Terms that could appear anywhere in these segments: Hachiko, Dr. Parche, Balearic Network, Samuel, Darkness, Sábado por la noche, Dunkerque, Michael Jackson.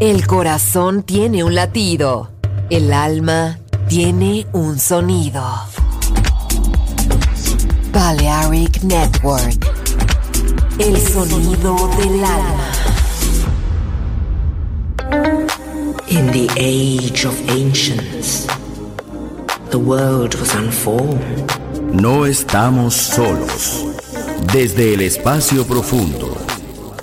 El corazón tiene un latido. El alma tiene un sonido. Balearic Network. El sonido del alma. In the age of ancients, the world was unformed. No estamos solos. Desde el espacio profundo,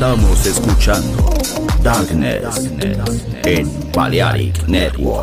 Estamos escuchando Darkness en Balearic Network.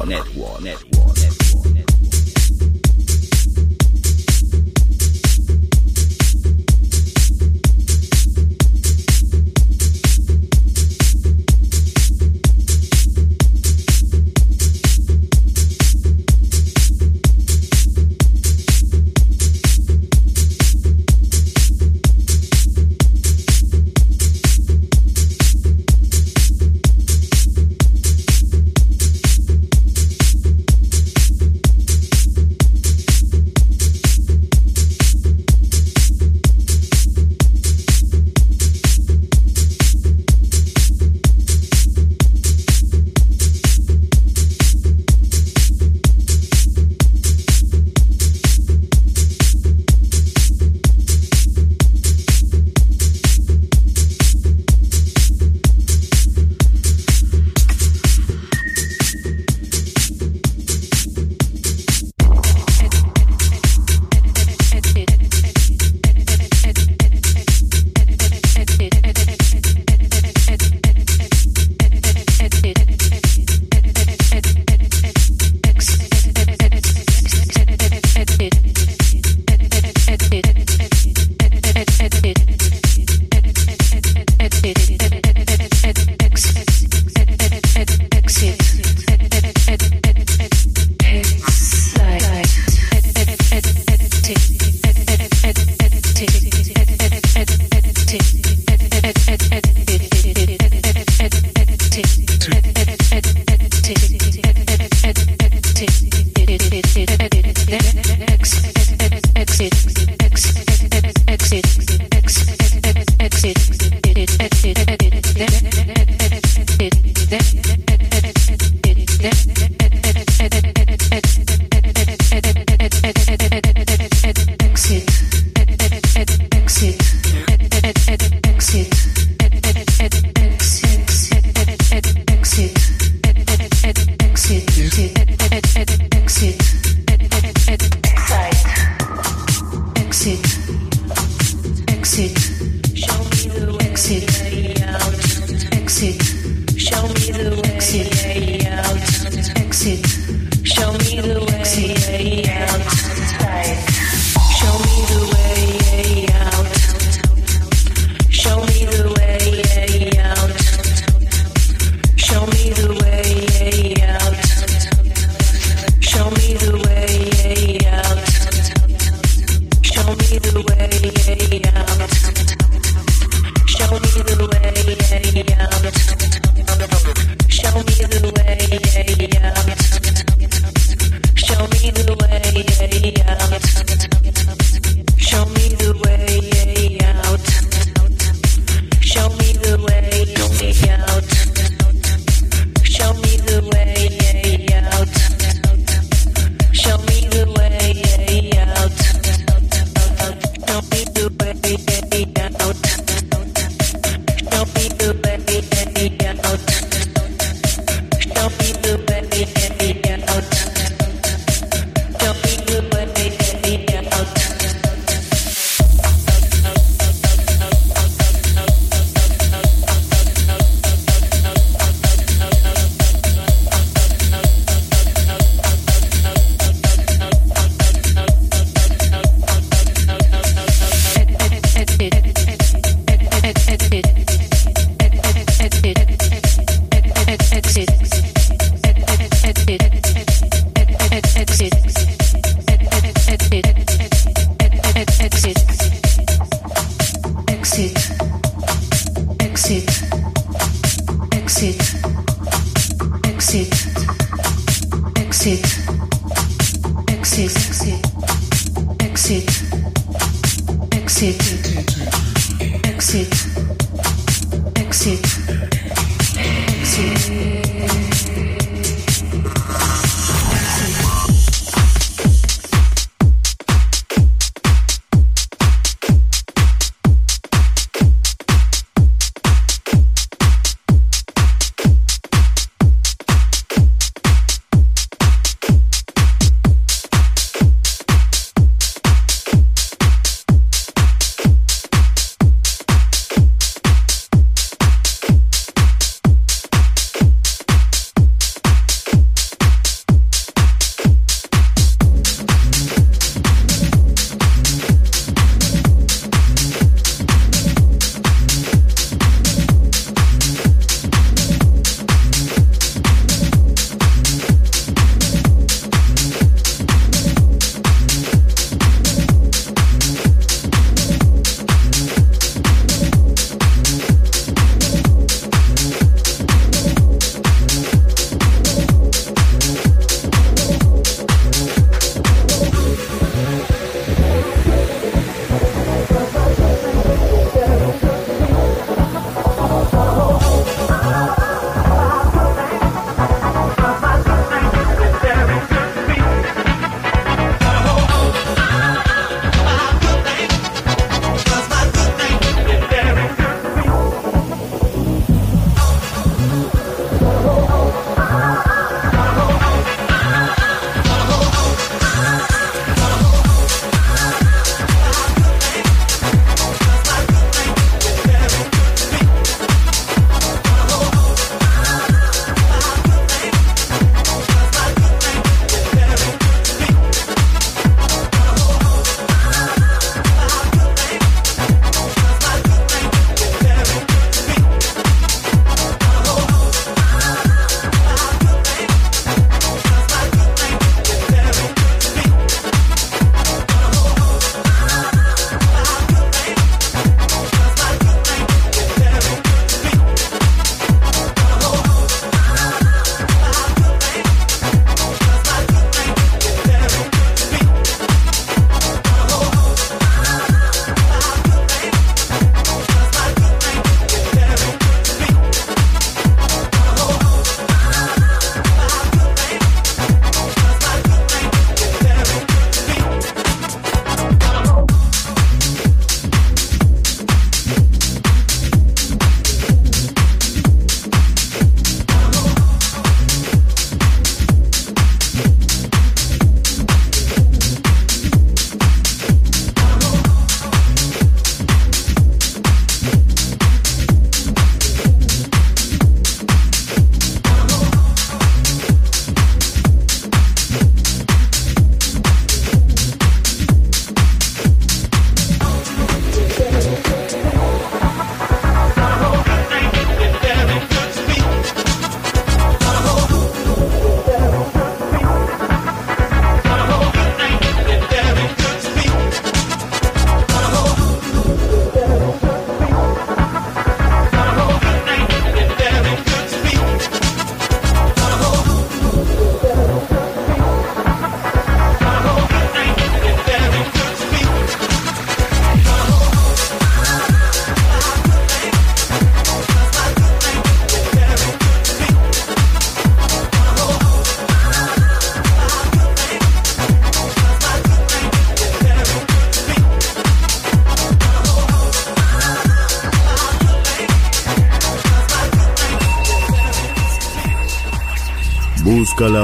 Busca la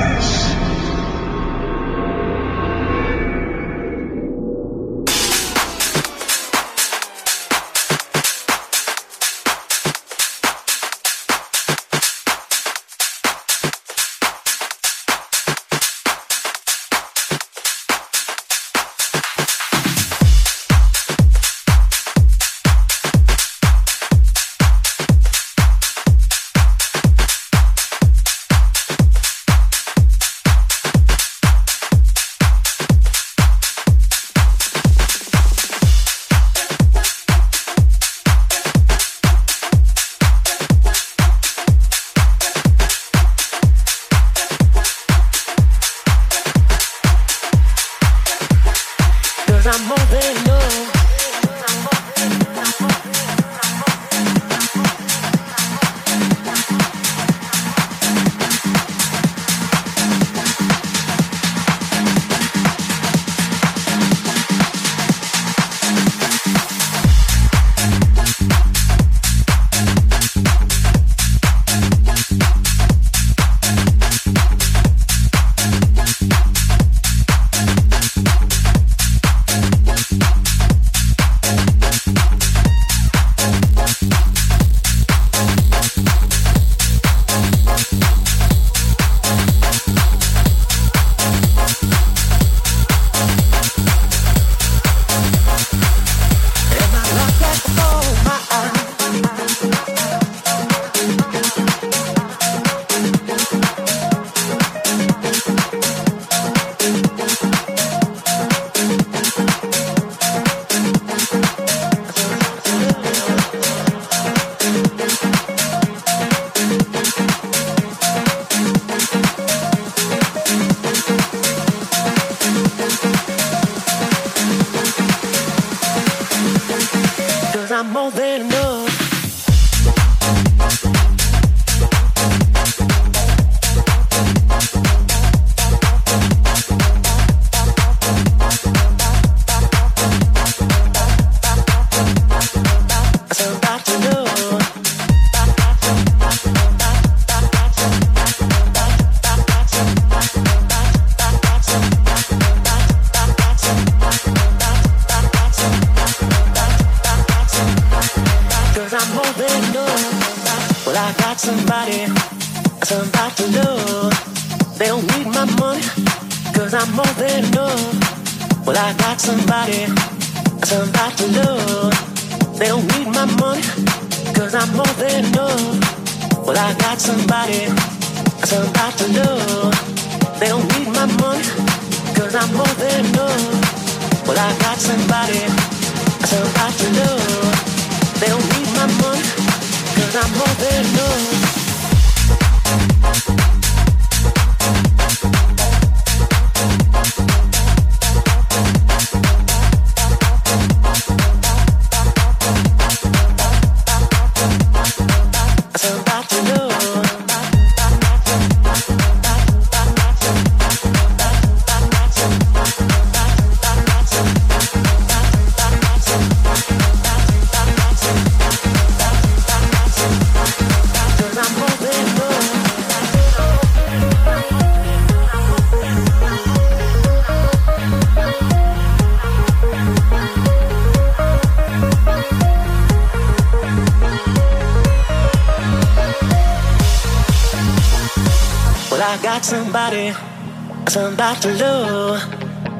Somebody to love.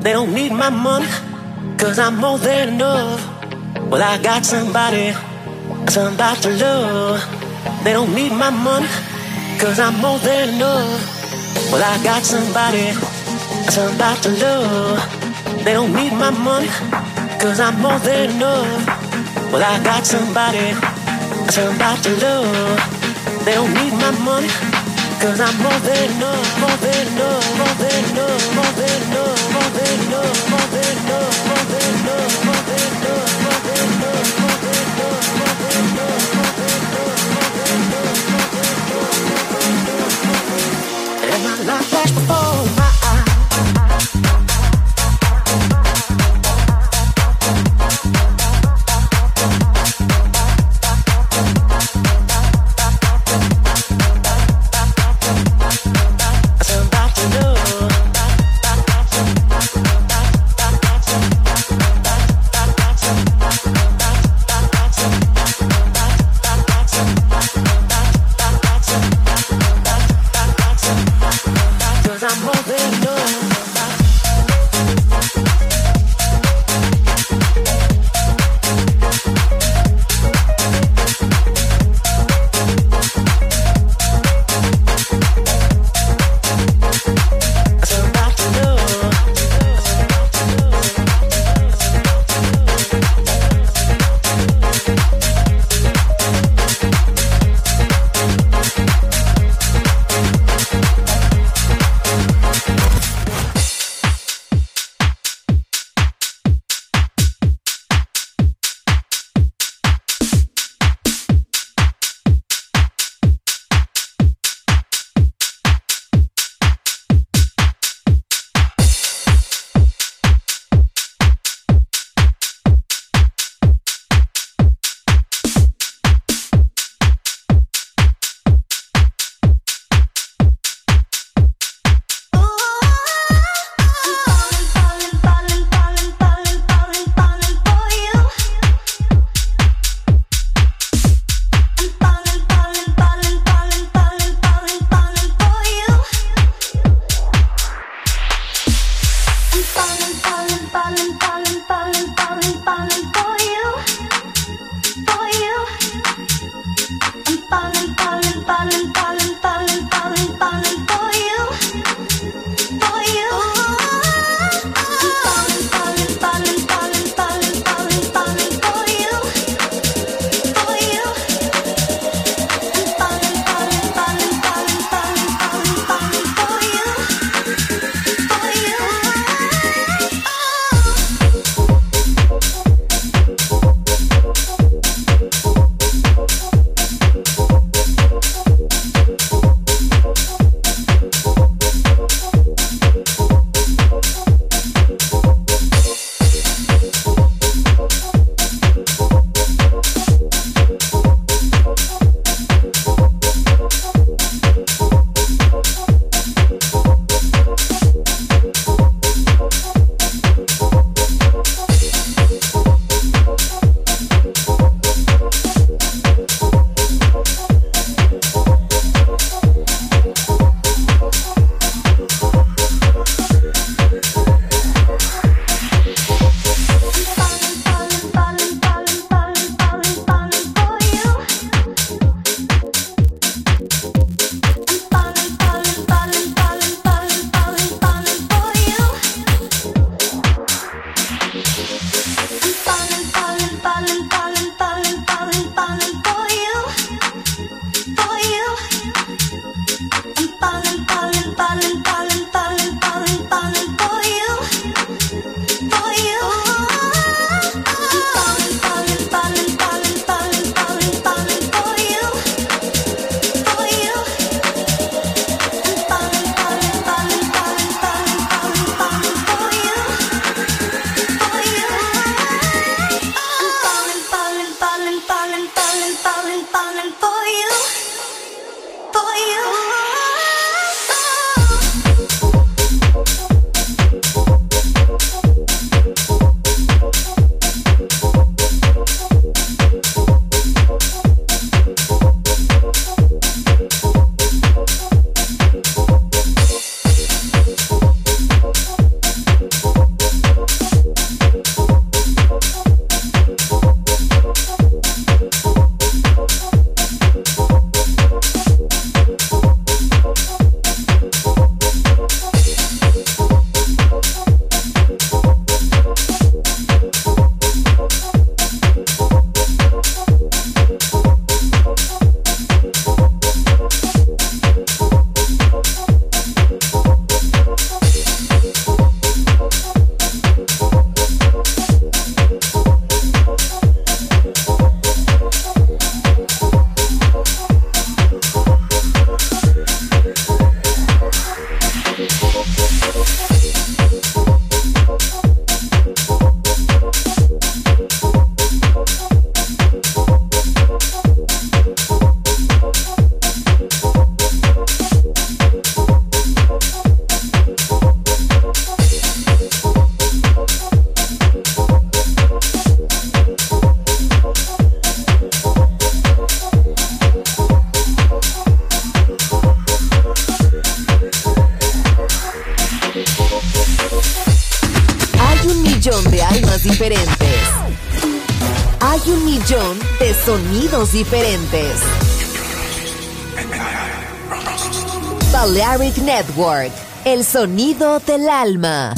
They don't need my money, cause I'm more than enough. Well, I got somebody, somebody to love. They don't need my money, cause I'm more than enough. Well, I got somebody, somebody to love. They don't need my money, cause I'm more than enough. Well, I got somebody, somebody to love. They don't need my money, cause I'm more than enough, more than enough, more than enough, more than enough, more than enough, more than enough, more than enough, more than enough, more than enough, more than enough, more than enough, more than enough, more than enough. almas diferentes. Hay 1.000.000 de sonidos diferentes. Balearic Network, el sonido del alma.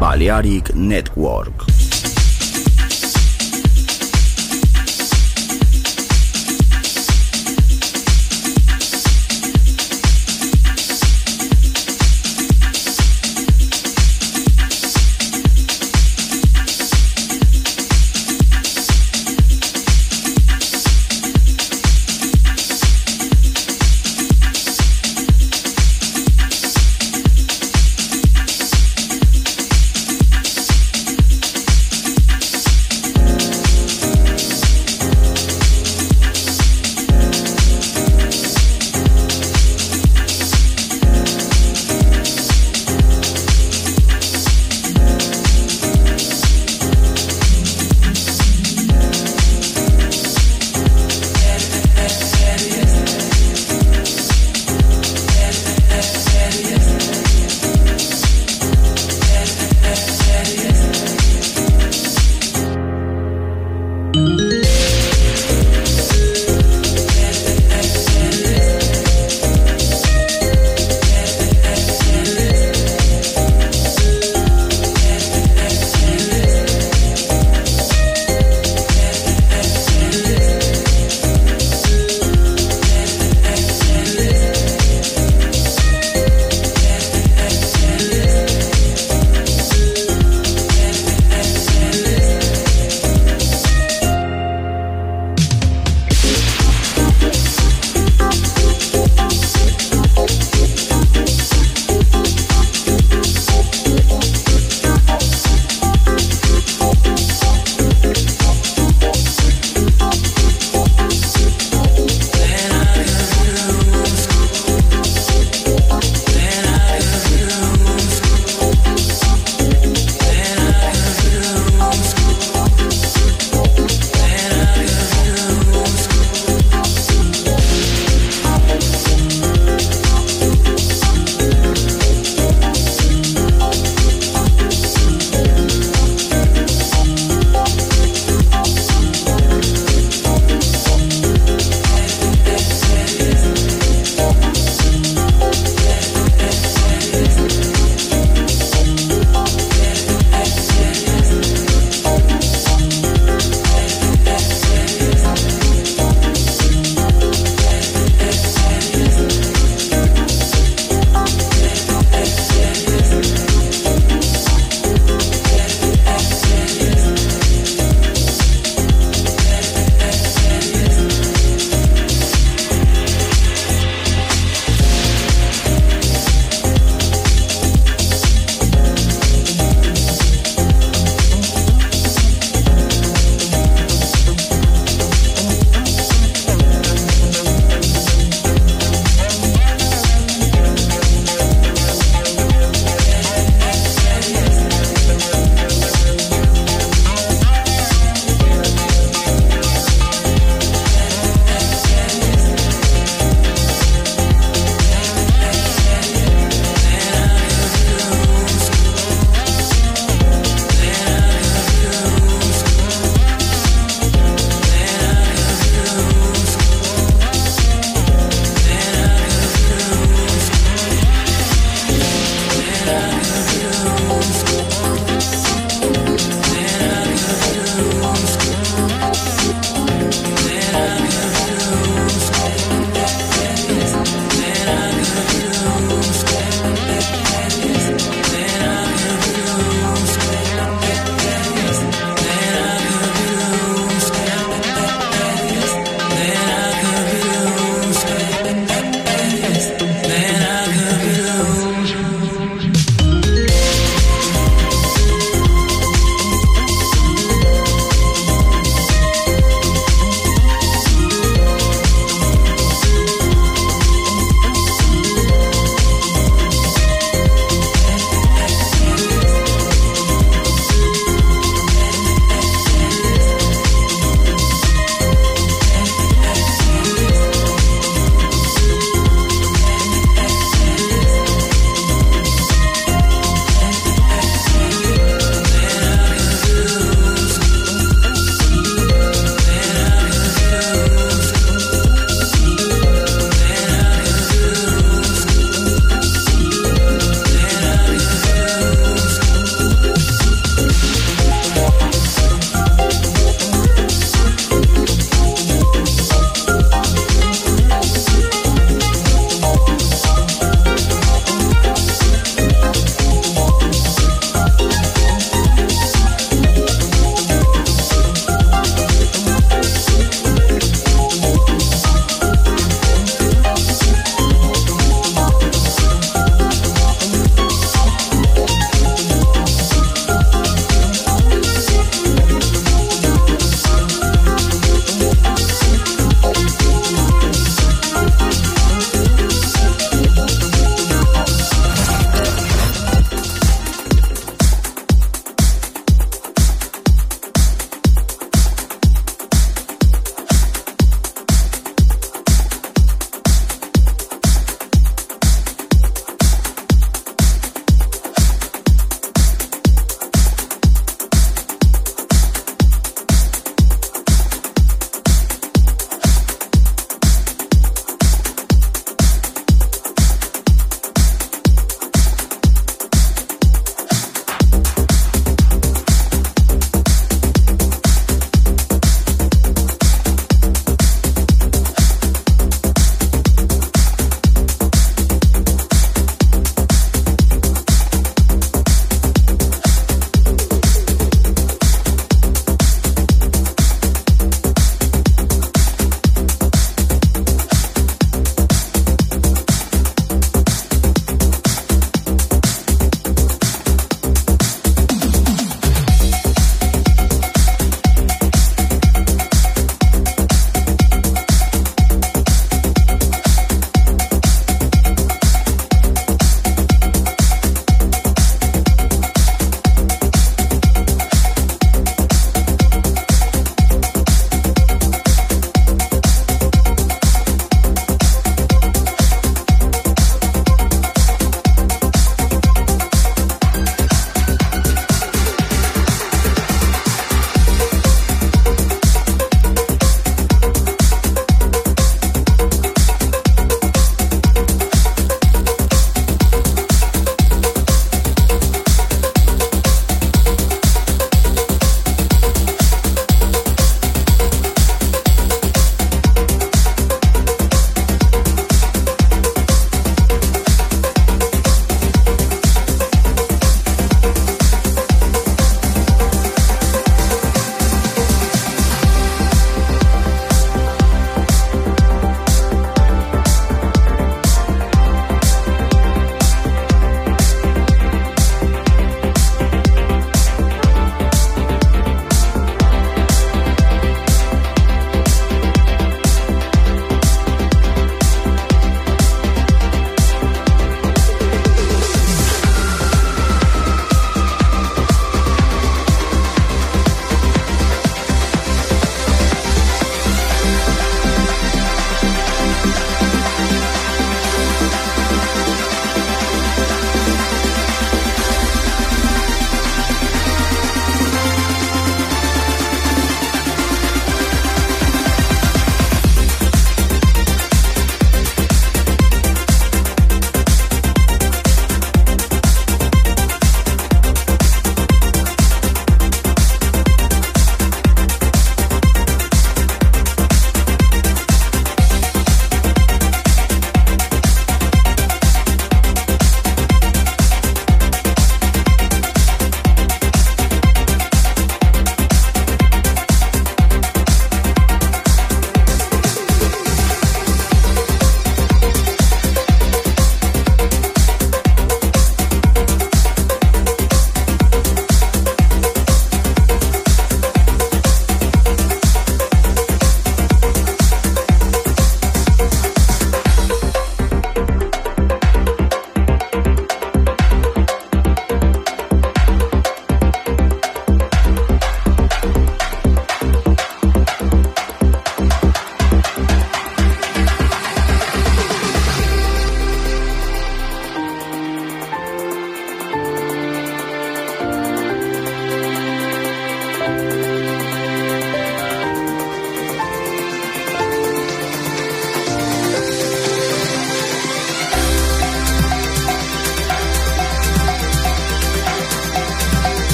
Balearic Network.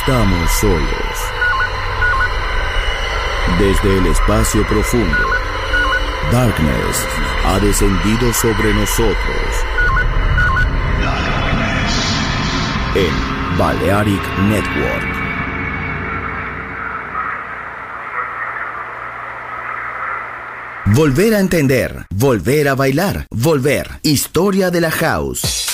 estamos solos. Desde el espacio profundo, Darkness ha descendido sobre nosotros. Darkness. En Balearic Network. Volver a entender, volver a bailar, volver. Historia de la house.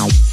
No.